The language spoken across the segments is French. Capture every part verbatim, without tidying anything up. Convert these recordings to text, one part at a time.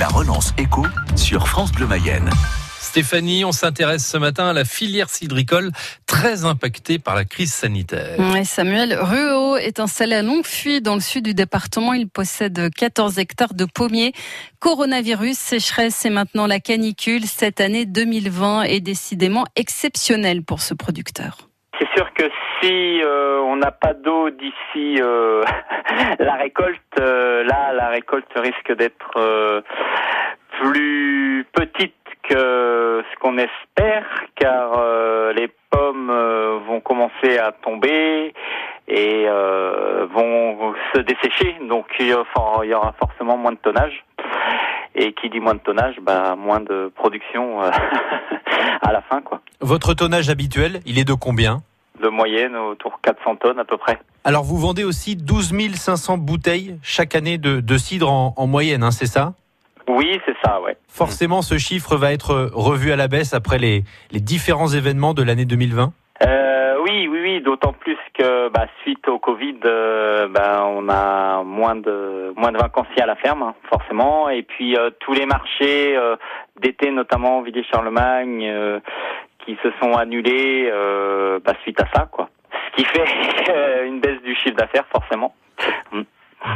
La relance Eco sur France Bleu Mayenne. Stéphanie, on s'intéresse ce matin à la filière cidricole très impactée par la crise sanitaire. Oui, Samuel Ruaud est installé à Longuefuye dans le sud du département. Il possède quatorze hectares de pommiers. Coronavirus, sécheresse et maintenant la canicule. Cette année deux mille vingt est décidément exceptionnelle pour ce producteur. C'est sûr que si euh, on n'a pas d'eau d'ici euh, la récolte, euh, là la récolte risque d'être euh, plus petite que ce qu'on espère, car euh, les pommes euh, vont commencer à tomber et euh, vont se dessécher, donc il y aura forcément moins de tonnage. Et qui dit moins de tonnage, bah moins de production euh, à la fin, quoi. Votre tonnage habituel, il est de combien ? De moyenne, autour de quatre cents tonnes à peu près. Alors vous vendez aussi douze mille cinq cents bouteilles chaque année de, de cidre en, en moyenne, hein, c'est ça ? Oui, c'est ça, ouais. Forcément, ce chiffre va être revu à la baisse après les, les différents événements de l'année deux mille vingt ? euh, Oui, oui, oui, d'autant plus que bah, suite au Covid, euh, bah, on a moins de moins de vacanciers à la ferme, hein, forcément. Et puis euh, tous les marchés euh, d'été, notamment Villiers-Charlemagne, euh, qui se sont annulés euh, bah, suite à ça, quoi. Ce qui fait euh, une baisse du chiffre d'affaires, forcément. Mm.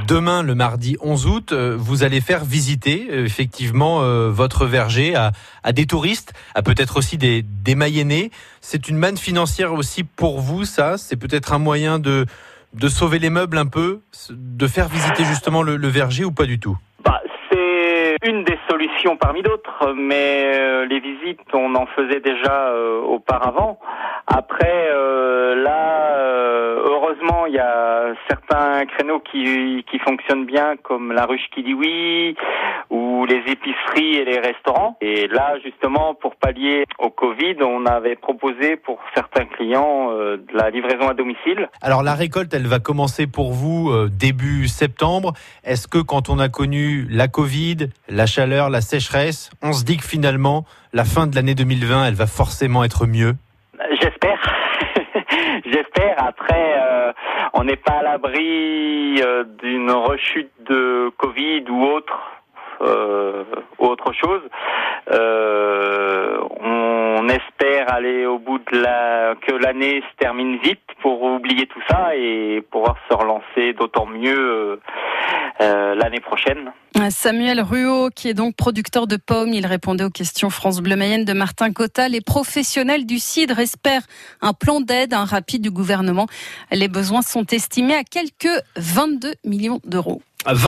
Demain, le mardi onze août, vous allez faire visiter effectivement euh, votre verger à, à des touristes, à peut-être aussi des, des Mayennais. C'est une manne financière aussi pour vous, ça. C'est peut-être un moyen de, de sauver les meubles un peu, de faire visiter justement le, le verger ou pas du tout ? Bah, c'est une des solutions parmi d'autres, mais euh, les visites, on en faisait déjà euh, auparavant. Après, euh, là, euh, heureusement, il y a certains créneaux qui qui fonctionnent bien, comme la ruche qui dit oui, ou les épiceries et les restaurants. Et là, justement, pour pallier au Covid, on avait proposé pour certains clients euh, de la livraison à domicile. Alors la récolte, elle va commencer pour vous euh, début septembre. Est-ce que quand on a connu la Covid, la chaleur, la sécheresse, on se dit que finalement, la fin de l'année deux mille vingt, elle va forcément être mieux ? J'espère. J'espère. Après, euh, on n'est pas à l'abri euh, d'une rechute de Covid ou autre, euh, autre chose. Euh, on espère aller au bout de la que l'année se termine vite pour oublier tout ça et pouvoir se relancer d'autant mieux. Euh, Euh, l'année prochaine. Samuel Ruaud, qui est donc producteur de pommes, il répondait aux questions France Bleu Mayenne de Martin Cotta. Les professionnels du cidre espèrent un plan d'aide, un rapide du gouvernement. Les besoins sont estimés à quelques vingt-deux millions d'euros.